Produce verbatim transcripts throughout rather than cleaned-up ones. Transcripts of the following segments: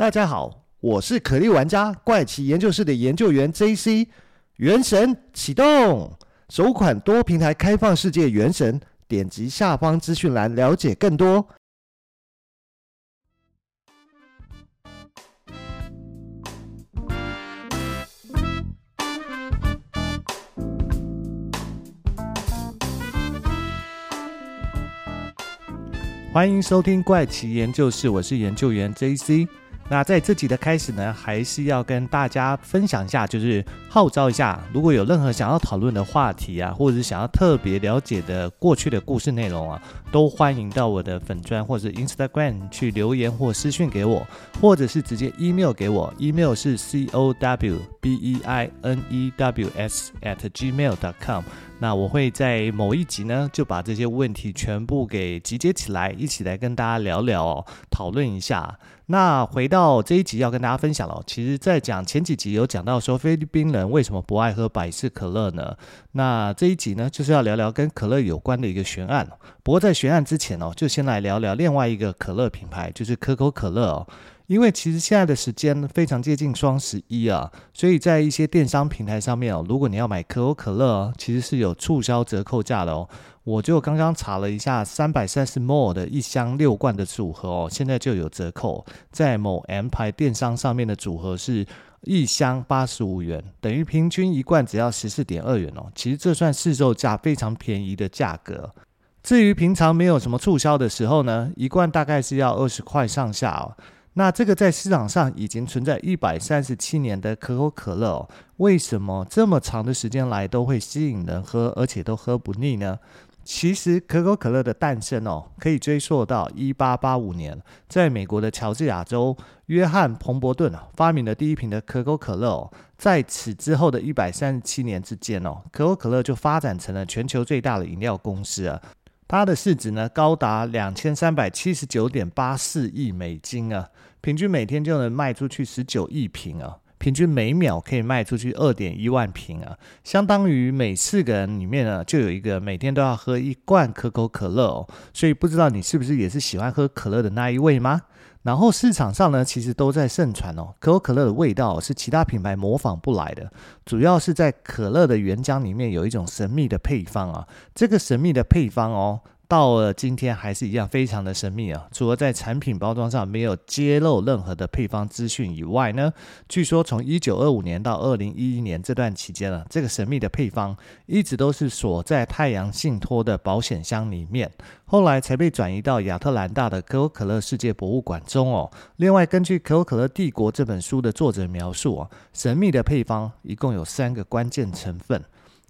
大家好，我是可莉玩家怪奇研究室的研究员 J C。 原神启动，首款多平台开放世界原神，点击下方资讯栏了解更多。欢迎收听怪奇研究室，我是研究员 J C。那在这集的开始呢，还是要跟大家分享一下，就是号召一下，如果有任何想要讨论的话题啊，或者是想要特别了解的过去的故事内容啊，都欢迎到我的粉专或者 Instagram 去留言或私讯给我，或者是直接 email 给我， email 是 c o w b e i n e w s at gmail dot com。 那我会在某一集呢，就把这些问题全部给集结起来，一起来跟大家聊聊、哦、讨论一下。那回到这一集要跟大家分享了、哦、其实在讲前几集有讲到说菲律宾人为什么不爱喝百事可乐呢？那这一集呢，就是要聊聊跟可乐有关的一个悬案。不过在悬案之前哦，就先来聊聊另外一个可乐品牌，就是可口可乐哦。因为其实现在的时间非常接近双十一啊，所以在一些电商平台上面哦，如果你要买可口可乐哦，其实是有促销折扣价的哦。我就刚刚查了一下 三百三十毫升 的一箱六罐的组合哦，现在就有折扣，在某 M 牌电商上面的组合是一箱八十五元，等于平均一罐只要 十四点二元哦。其实这算市售价，非常便宜的价格。至于平常没有什么促销的时候呢，一罐大概是要二十块上下哦。那这个在市场上已经存在一百三十七年的可口可乐、哦、为什么这么长的时间来都会吸引人喝，而且都喝不腻呢？其实可口可乐的诞生、哦、可以追溯到一八八五年，在美国的乔治亚州，约翰·彭伯顿、啊、发明了第一瓶的可口可乐、哦、在此之后的一百三十七年之间、哦、可口可乐就发展成了全球最大的饮料公司啊。它的市值呢高达 两千三百七十九点八四亿美金啊，平均每天就能卖出去十九亿瓶啊，平均每秒可以卖出去 二点一万瓶啊，相当于每四个人里面呢就有一个每天都要喝一罐可口可乐哦。所以不知道你是不是也是喜欢喝可乐的那一位吗？然后市场上呢，其实都在盛传哦，可口可乐的味道是其他品牌模仿不来的，主要是在可乐的原浆里面有一种神秘的配方啊。这个神秘的配方哦，到了今天还是一样非常的神秘啊。除了在产品包装上没有揭露任何的配方资讯以外呢，据说从一九二五年到二零一一年这段期间啊，这个神秘的配方一直都是锁在太阳信托的保险箱里面。后来才被转移到亚特兰大的可口可乐世界博物馆中哦。另外，根据《可口可乐帝国》这本书的作者描述哦，神秘的配方一共有三个关键成分，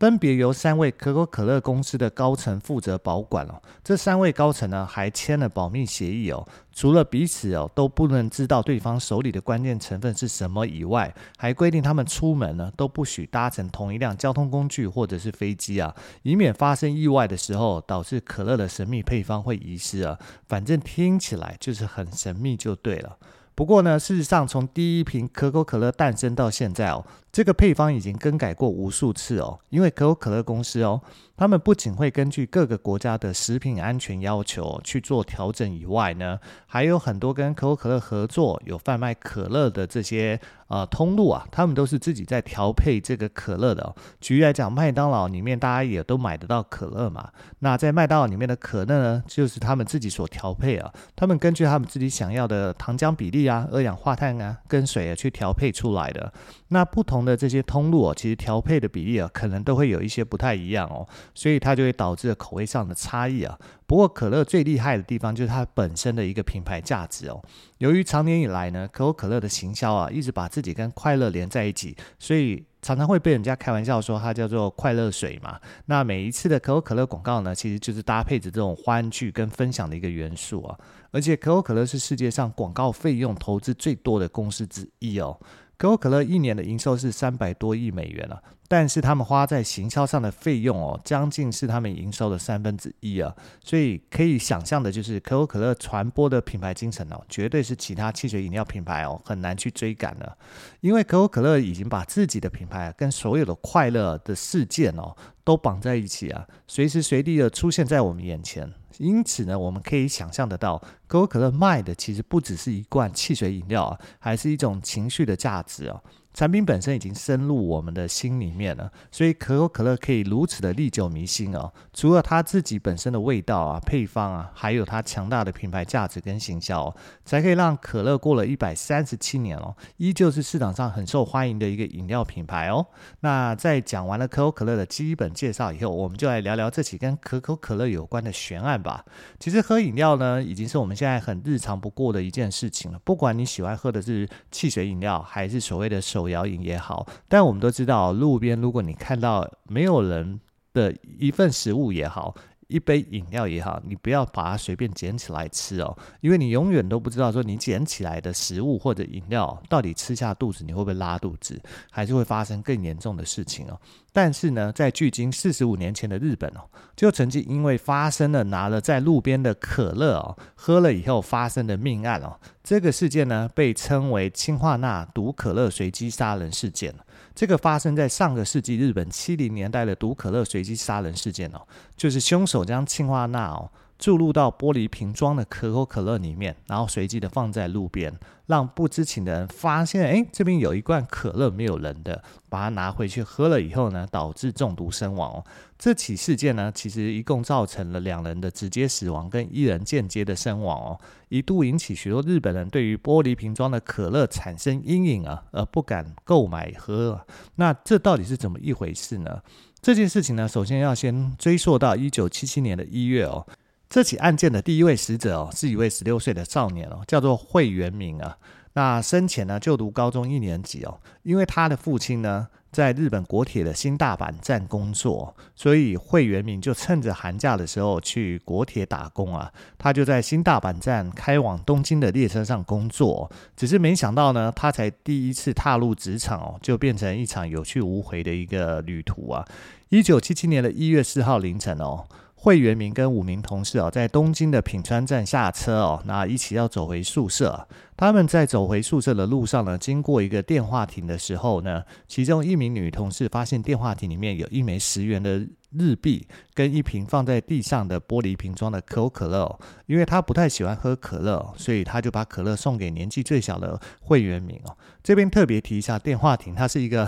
分别由三位可口可乐公司的高层负责保管哦。这三位高层呢，还签了保密协议哦。除了彼此哦都不能知道对方手里的关键成分是什么以外，还规定他们出门呢都不许搭乘同一辆交通工具或者是飞机啊，以免发生意外的时候导致可乐的神秘配方会遗失啊。反正听起来就是很神秘就对了。不过呢，事实上从第一瓶可口可乐诞生到现在哦，这个配方已经更改过无数次哦。因为可口可乐公司哦，他们不仅会根据各个国家的食品安全要求、哦、去做调整以外呢，还有很多跟可口可乐合作有贩卖可乐的这些呃通路啊，他们都是自己在调配这个可乐的、哦。举例来讲，麦当劳里面大家也都买得到可乐嘛，那在麦当劳里面的可乐呢，就是他们自己所调配啊，他们根据他们自己想要的糖浆比例啊、二氧化碳啊跟水啊去调配出来的。那不同的这些通路哦，其实调配的比例啊可能都会有一些不太一样哦，所以它就会导致口味上的差异啊。不过可乐最厉害的地方就是它本身的一个品牌价值哦。由于长年以来呢，可口可乐的行销啊一直把自己跟快乐连在一起，所以常常会被人家开玩笑说它叫做快乐水嘛。那每一次的可口可乐广告呢，其实就是搭配着这种欢聚跟分享的一个元素啊。而且可口可乐是世界上广告费用投资最多的公司之一哦。可口可乐一年的营收是三百多亿美元啊，但是他们花在行销上的费用哦，将近是他们营收的三分之一啊，所以可以想象的就是可口可乐传播的品牌精神哦，绝对是其他汽水饮料品牌哦很难去追赶了，因为可口可乐已经把自己的品牌跟所有的快乐的事件哦都绑在一起啊，随时随地的出现在我们眼前。因此呢，我们可以想象得到，可口可乐卖的其实不只是一罐汽水饮料啊，还是一种情绪的价值啊。产品本身已经深入我们的心里面了，所以可口可乐可以如此的历久弥新哦。除了它自己本身的味道啊、配方啊，还有它强大的品牌价值跟行销、哦，才可以让可乐过了一百三十七年哦，依旧是市场上很受欢迎的一个饮料品牌哦。那在讲完了可口可乐的基本介绍以后，我们就来聊聊这期跟可口可乐有关的悬案吧。其实喝饮料呢，已经是我们现在很日常不过的一件事情了。不管你喜欢喝的是汽水饮料，还是所谓的手摇饮也好，但我们都知道，路边如果你看到没有人的一份食物也好，一杯饮料也好，你不要把它随便捡起来吃哦，因为你永远都不知道说你捡起来的食物或者饮料到底吃下肚子你会不会拉肚子，还是会发生更严重的事情哦。但是呢，在距今四十五年前的日本哦，就曾经因为发生了拿了在路边的可乐哦喝了以后发生的命案哦，这个事件呢被称为氰化钠毒可乐随机杀人事件。这个发生在上个世纪日本七十年代的毒可乐随机杀人事件哦，就是凶手将氰化钠哦注入到玻璃瓶装的可口可乐里面，然后随机的放在路边，让不知情的人发现，诶，这边有一罐可乐没有人的，把它拿回去喝了以后呢，导致中毒身亡哦。这起事件呢，其实一共造成了两人的直接死亡跟一人间接的身亡哦，一度引起许多日本人对于玻璃瓶装的可乐产生阴影啊，而不敢购买喝啊。那这到底是怎么一回事呢？这件事情呢，首先要先追溯到一九七七年的一月哦。这起案件的第一位死者哦，是一位十六岁的少年哦，叫做会原明啊。那生前呢，就读高中一年级哦。因为他的父亲呢，在日本国铁的新大阪站工作，所以会原明就趁着寒假的时候去国铁打工啊。他就在新大阪站开往东京的列车上工作，只是没想到呢，他才第一次踏入职场哦，就变成一场有去无回的一个旅途啊。一九七七年的一月四号凌晨哦。会原明跟五名同事、哦、在东京的品川站下车、哦、那一起要走回宿舍。他们在走回宿舍的路上呢，经过一个电话亭的时候呢，其中一名女同事发现电话亭里面有一枚十元的日币跟一瓶放在地上的玻璃瓶装的可口可乐、哦、因为他不太喜欢喝可乐、哦、所以他就把可乐送给年纪最小的会原明、哦、这边特别提一下，电话亭它是一个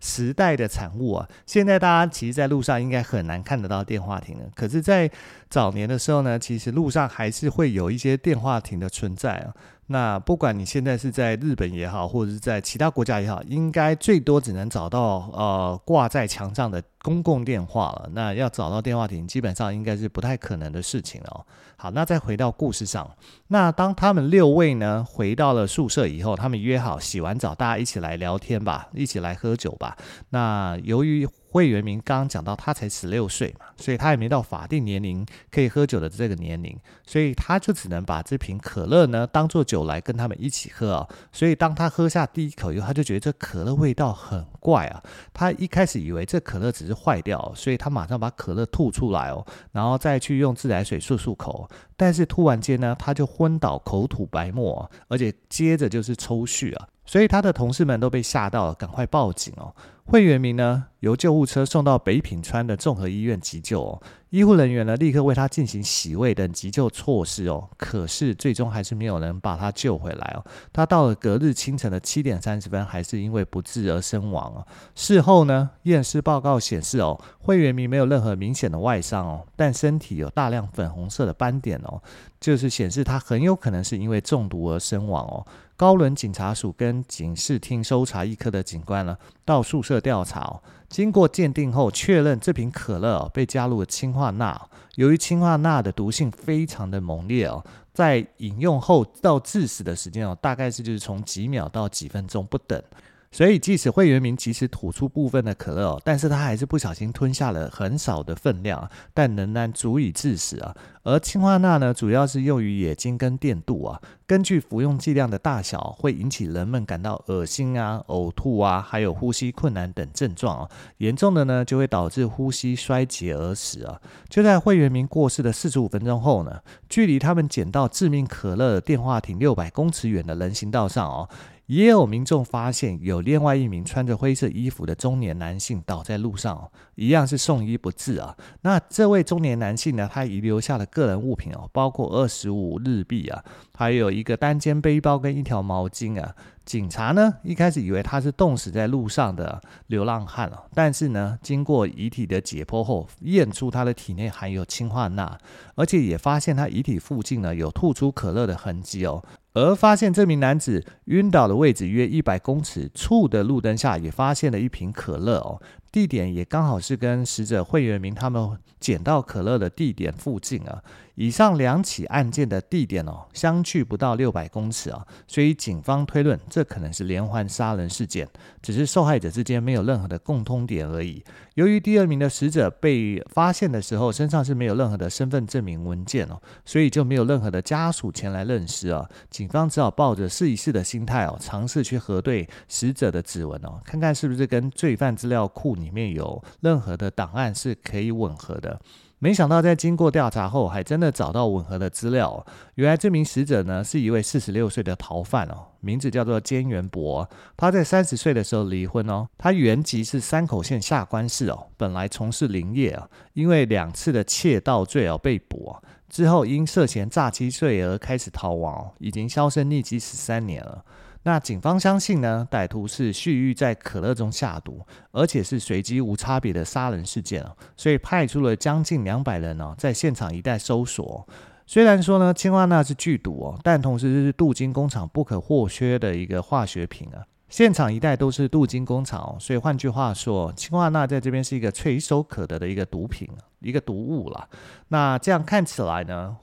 时代的产物啊。现在大家其实在路上应该很难看得到电话亭了，可是在早年的时候呢，其实路上还是会有一些电话亭的存在啊。那不管你现在是在日本也好，或者是在其他国家也好，应该最多只能找到呃挂在墙上的公共电话了，那要找到电话亭基本上应该是不太可能的事情了、哦、好，那再回到故事上，那当他们六位呢回到了宿舍以后，他们约好洗完澡大家一起来聊天吧，一起来喝酒吧。那由于会原明刚刚讲到他才十六岁嘛，所以他也没到法定年龄可以喝酒的这个年龄，所以他就只能把这瓶可乐呢当做酒来跟他们一起喝、哦、所以当他喝下第一口以后，他就觉得这可乐味道很怪啊。他一开始以为这可乐只是坏掉，所以他马上把可乐吐出来哦，然后再去用自来水漱漱口，但是突然间呢，他就昏倒，口吐白沫、哦、而且接着就是抽搐啊，所以他的同事们都被吓到了，赶快报警哦。会原明呢，由救护车送到北品川的综合医院急救哦。医护人员呢，立刻为他进行洗胃等急救措施哦。可是最终还是没有人把他救回来哦。他到了隔日清晨的七点三十分，还是因为不治而身亡哦。事后呢，验尸报告显示哦，会原明没有任何明显的外伤哦，但身体有大量粉红色的斑点哦，就是显示他很有可能是因为中毒而身亡哦。高轮警察署跟警视厅搜查一科的警官呢，到宿舍调查、哦、经过鉴定后确认这瓶可乐、哦、被加入了氰化钠、哦、由于氰化钠的毒性非常的猛烈哦，在饮用后到致死的时间哦，大概是就是从几秒到几分钟不等。所以即使会员名及时吐出部分的可乐、哦、但是他还是不小心吞下了很少的分量，但仍然足以致死啊。而氰化钠呢，主要是用于冶金跟电镀啊。根据服用剂量的大小，会引起人们感到恶心啊、呕吐啊，还有呼吸困难等症状、啊、严重的呢，就会导致呼吸衰竭而死啊。就在惠原明过世的四十五分钟后呢，距离他们捡到致命可乐的电话亭六百公尺远的人行道上哦，也有民众发现有另外一名穿着灰色衣服的中年男性倒在路上、哦、一样是送医不治啊。那这位中年男性呢，他遗留下了个人物品哦，包括二十五日币啊，还有一个单肩背包跟一条毛巾啊。警察呢一开始以为他是冻死在路上的流浪汉、哦、但是呢经过遗体的解剖后，验出他的体内含有氰化钠，而且也发现他遗体附近呢有吐出可乐的痕迹哦。而发现这名男子晕倒的位置约一百公尺处的路灯下，也发现了一瓶可乐哦，地点也刚好是跟死者惠原明他们捡到可乐的地点附近啊。以上两起案件的地点哦，相距不到六百公尺啊，所以警方推论这可能是连环杀人事件，只是受害者之间没有任何的共通点而已。由于第二名的死者被发现的时候身上是没有任何的身份证明文件哦，所以就没有任何的家属前来认尸啊。警方只好抱着试一试的心态哦，尝试去核对死者的指纹哦，看看是不是跟罪犯资料库里面有任何的档案是可以吻合的。没想到在经过调查后，还真的找到吻合的资料、哦、原来这名死者呢是一位四十六岁的逃犯哦，名字叫做菅元博。他在三十岁的时候离婚哦，他原籍是山口县下关市哦，本来从事林业啊、哦，因为两次的窃盗罪哦被捕、哦、之后因涉嫌诈欺罪而开始逃亡、哦、已经销声匿迹十三年了。那警方相信呢，歹徒是蓄意在可乐中下毒，而且是随机无差别的杀人事件、啊、所以派出了将近两百人、啊、在现场一带搜索。虽然说呢，氰化钠是剧毒、哦、但同时是镀金工厂不可或缺的一个化学品啊。现场一带都是镀金工厂、哦、所以换句话说，氰化钠在这边是一个垂手可得的一个毒品，一个毒物啦。那这样看起来呢，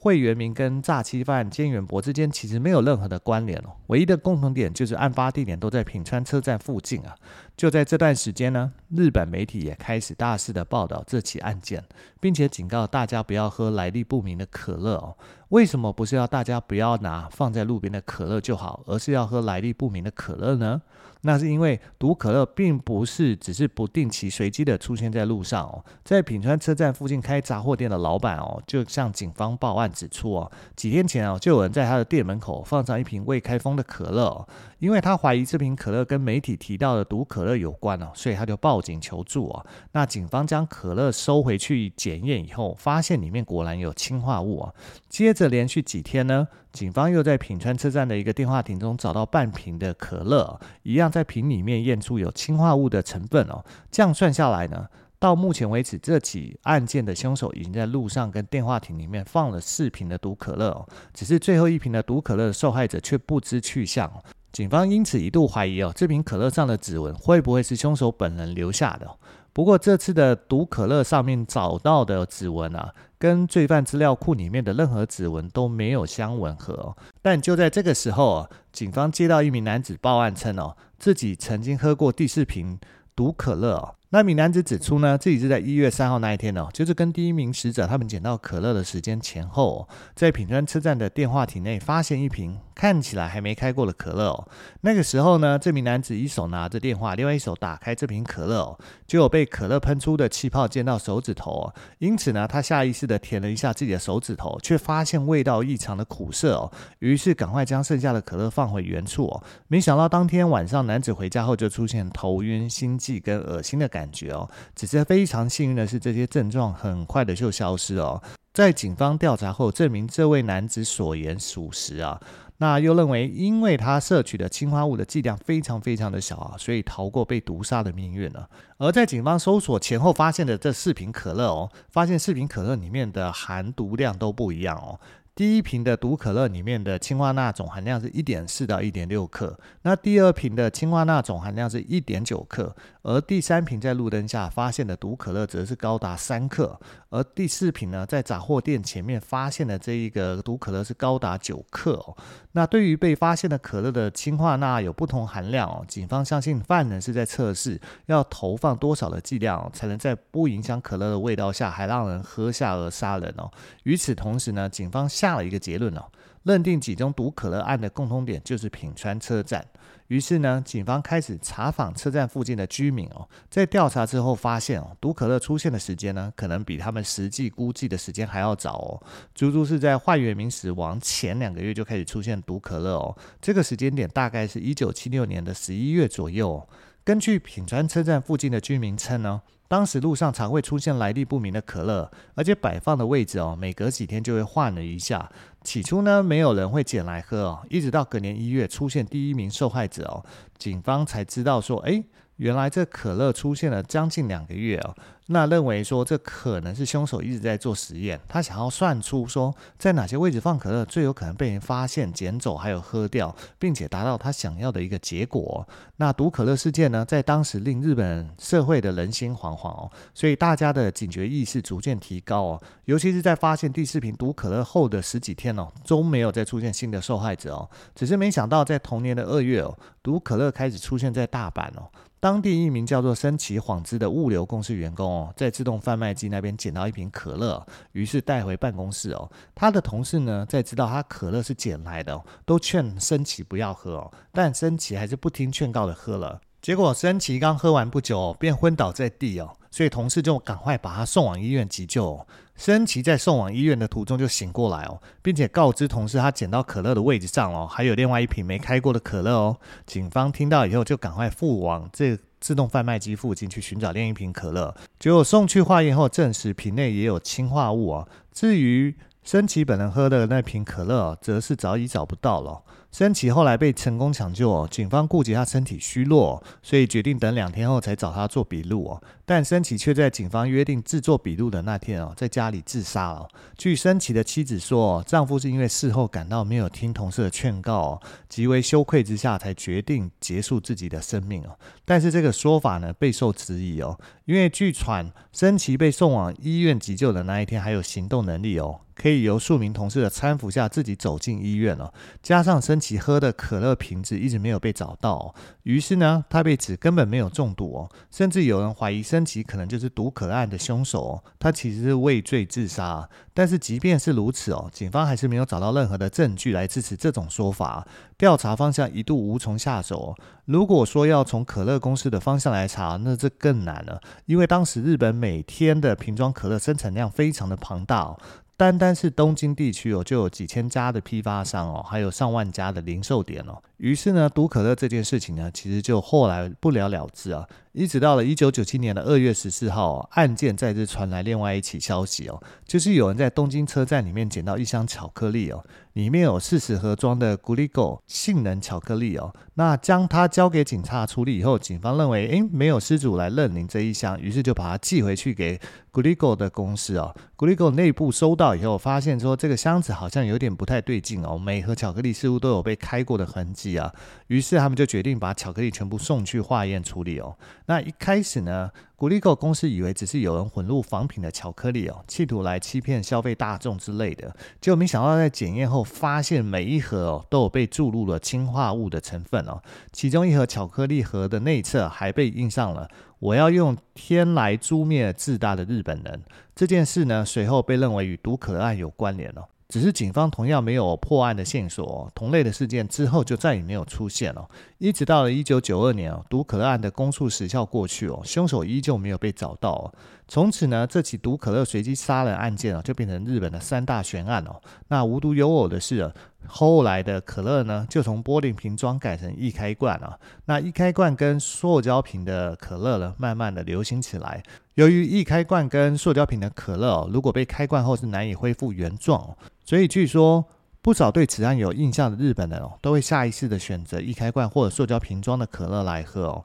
惠原明跟诈欺犯菅元博之间其实没有任何的关联、哦、唯一的共同点就是案发地点都在品川车站附近啊。就在这段时间呢，日本媒体也开始大肆的报道这起案件，并且警告大家不要喝来历不明的可乐哦。为什么不是要大家不要拿放在路边的可乐就好，而是要喝来历不明的可乐呢？那是因为毒可乐并不是只是不定期随机的出现在路上哦。在品川车站附近开杂货店的老板哦，就向警方报案指出哦，几天前哦，就有人在他的店门口放上一瓶未开封的可乐哦，因为他怀疑这瓶可乐跟媒体提到的毒可乐有关哦，所以他就报警求助哦。那警方将可乐收回去检验以后，发现里面果然有氰化物哦。接着这连续几天呢，警方又在品川车站的一个电话亭中找到半瓶的可乐，一样在瓶里面验出有氰化物的成分哦。这样算下来呢，到目前为止这起案件的凶手已经在路上跟电话亭里面放了四瓶的毒可乐哦，只是最后一瓶的毒可乐的受害者却不知去向。警方因此一度怀疑哦，这瓶可乐上的指纹会不会是凶手本人留下的哦。不过这次的毒可乐上面找到的指纹啊，跟罪犯资料库里面的任何指纹都没有相吻合、哦、但就在这个时候、啊、警方接到一名男子报案称、哦、自己曾经喝过第四瓶毒可乐、哦、那名男子指出呢，自己是在一月三号那一天、哦、就是跟第一名死者他们捡到可乐的时间前后、哦、在品川车站的电话亭内发现一瓶看起来还没开过的可乐、哦、那个时候呢，这名男子一手拿着电话，另外一手打开这瓶可乐、哦、结果被可乐喷出的气泡溅到手指头、哦、因此呢，他下意识的舔了一下自己的手指头，却发现味道异常的苦涩、哦、于是赶快将剩下的可乐放回原处、哦、没想到当天晚上男子回家后就出现头晕、心悸跟恶心的感觉、哦、只是非常幸运的是，这些症状很快的就消失、哦、在警方调查后证明这位男子所言属实啊。那又认为，因为他摄取的氰化物的剂量非常非常的小啊，所以逃过被毒杀的命运了。而在警方搜索前后发现的这四瓶可乐哦，发现四瓶可乐里面的含毒量都不一样哦。第一瓶的毒可乐里面的氰化钠总含量是 一点四到一点六克，那第二瓶的氰化钠总含量是 一点九克，而第三瓶在路灯下发现的毒可乐则是高达三克，而第四瓶呢，在杂货店前面发现的这一个毒可乐是高达九克、哦、那对于被发现的可乐的氰化钠有不同含量、哦、警方相信犯人是在测试要投放多少的剂量、哦、才能在不影响可乐的味道下还让人喝下而杀人、哦、与此同时呢，警方下了一个结论、哦、认定几宗毒可乐案的共通点就是品川车站。于是呢，警方开始查访车站附近的居民哦，在调查之后发现哦，毒可乐出现的时间呢，可能比他们实际估计的时间还要早哦，足足是在患原民死亡前两个月就开始出现毒可乐哦，这个时间点大概是一九七六年的十一月左右、哦。根据品川车站附近的居民称呢，当时路上常会出现来历不明的可乐，而且摆放的位置哦，每隔几天就会换了一下。起初呢，没有人会捡来喝哦，一直到隔年一月出现第一名受害者哦，警方才知道说，哎，原来这可乐出现了将近两个月哦。那认为说这可能是凶手一直在做实验，他想要算出说在哪些位置放可乐最有可能被人发现捡走还有喝掉，并且达到他想要的一个结果。那毒可乐事件呢，在当时令日本社会的人心惶惶、哦、所以大家的警觉意识逐渐提高、哦、尤其是在发现第四瓶毒可乐后的十几天哦，都没有再出现新的受害者哦。只是没想到在同年的二月哦，毒可乐开始出现在大阪哦，当地一名叫做深崎晃之的物流公司员工、哦在自动贩卖机那边捡到一瓶可乐，于是带回办公室哦。他的同事呢，在知道他可乐是捡来的、哦，都劝深崎不要喝哦，但深崎还是不听劝告的喝了。结果深崎刚喝完不久、哦，便昏倒在地哦，所以同事就赶快把他送往医院急救、哦。深崎在送往医院的途中就醒过来哦，并且告知同事他捡到可乐的位置上哦，还有另外一瓶没开过的可乐哦。警方听到以后就赶快赴往这个自动贩卖机附近去寻找另一瓶可乐，结果送去化验后证实瓶内也有氰化物、哦、至于深崎本人喝的那瓶可乐、哦、则是早已找不到了、哦。深崎后来被成功抢救、哦、警方顾及他身体虚弱、哦、所以决定等两天后才找他做笔录、哦、但深崎却在警方约定制作笔录的那天、哦、在家里自杀了、哦。据深崎的妻子说、哦、丈夫是因为事后感到没有听同事的劝告、哦、极为羞愧之下才决定结束自己的生命、哦、但是这个说法呢备受质疑、哦、因为据传深崎被送往医院急救的那一天还有行动能力、哦、可以由数名同事的搀扶下自己走进医院、哦、加上深崎深崎喝的可乐瓶子一直没有被找到、哦、于是呢，他被指根本没有中毒、哦、甚至有人怀疑深崎可能就是毒可乐案的凶手、哦、他其实是畏罪自杀、啊、但是即便是如此、哦、警方还是没有找到任何的证据来支持这种说法，调查方向一度无从下手、哦、如果说要从可乐公司的方向来查，那这更难了，因为当时日本每天的瓶装可乐生产量非常的庞大、哦，单单是东京地区、哦、就有几千家的批发商、哦、还有上万家的零售点、哦、于是呢，毒可乐这件事情呢，其实就后来不了了之啊。一直到了一九九七年的二月十四号、哦、案件再次传来另外一起消息哦，就是有人在东京车站里面捡到一箱巧克力哦，里面有四十盒装的 Glico 杏仁巧克力哦，那将它交给警察处理以后，警方认为诶没有失主来认领这一箱，于是就把它寄回去给 Glico 的公司哦。Glico 内部收到以后发现说这个箱子好像有点不太对劲哦，每盒巧克力似乎都有被开过的痕迹啊，于是他们就决定把巧克力全部送去化验处理哦。那一开始呢，Glico 公司以为只是有人混入仿品的巧克力哦，企图来欺骗消费大众之类的，结果没想到在检验后发现每一盒、哦、都有被注入了氰化物的成分哦，其中一盒巧克力盒的内侧还被印上了我要用天来诛灭自大的日本人，这件事呢随后被认为与毒可乐案有关联哦，只是警方同样没有破案的线索、哦、同类的事件之后就再也没有出现了、哦。一直到了一九九二年、哦、毒可乐案的公诉时效过去、哦、凶手依旧没有被找到、哦。从此呢，这起毒可乐随机杀人案件、哦、就变成日本的三大悬案、哦。那无独有偶的是、啊、后来的可乐呢就从玻璃瓶装改成易开罐、哦、那易开罐跟塑胶瓶的可乐呢慢慢的流行起来。由于易开罐跟塑胶瓶的可乐、哦、如果被开罐后是难以恢复原状、哦，所以据说不少对此案有印象的日本人、哦、都会下意识的选择易开罐或者塑胶瓶装的可乐来喝、哦。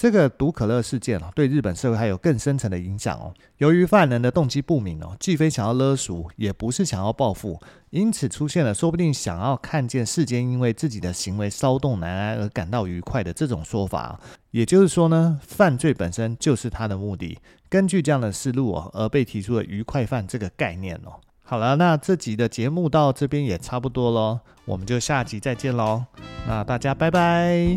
这个毒可乐事件、哦、对日本社会还有更深层的影响、哦、由于犯人的动机不明、哦、既非想要勒赎，也不是想要报复，因此出现了说不定想要看见世间因为自己的行为骚动难安而感到愉快的这种说法。也就是说呢，犯罪本身就是他的目的，根据这样的思路、哦、而被提出了愉快犯这个概念、哦、好了，那这集的节目到这边也差不多咯，我们就下集再见咯，那大家拜拜。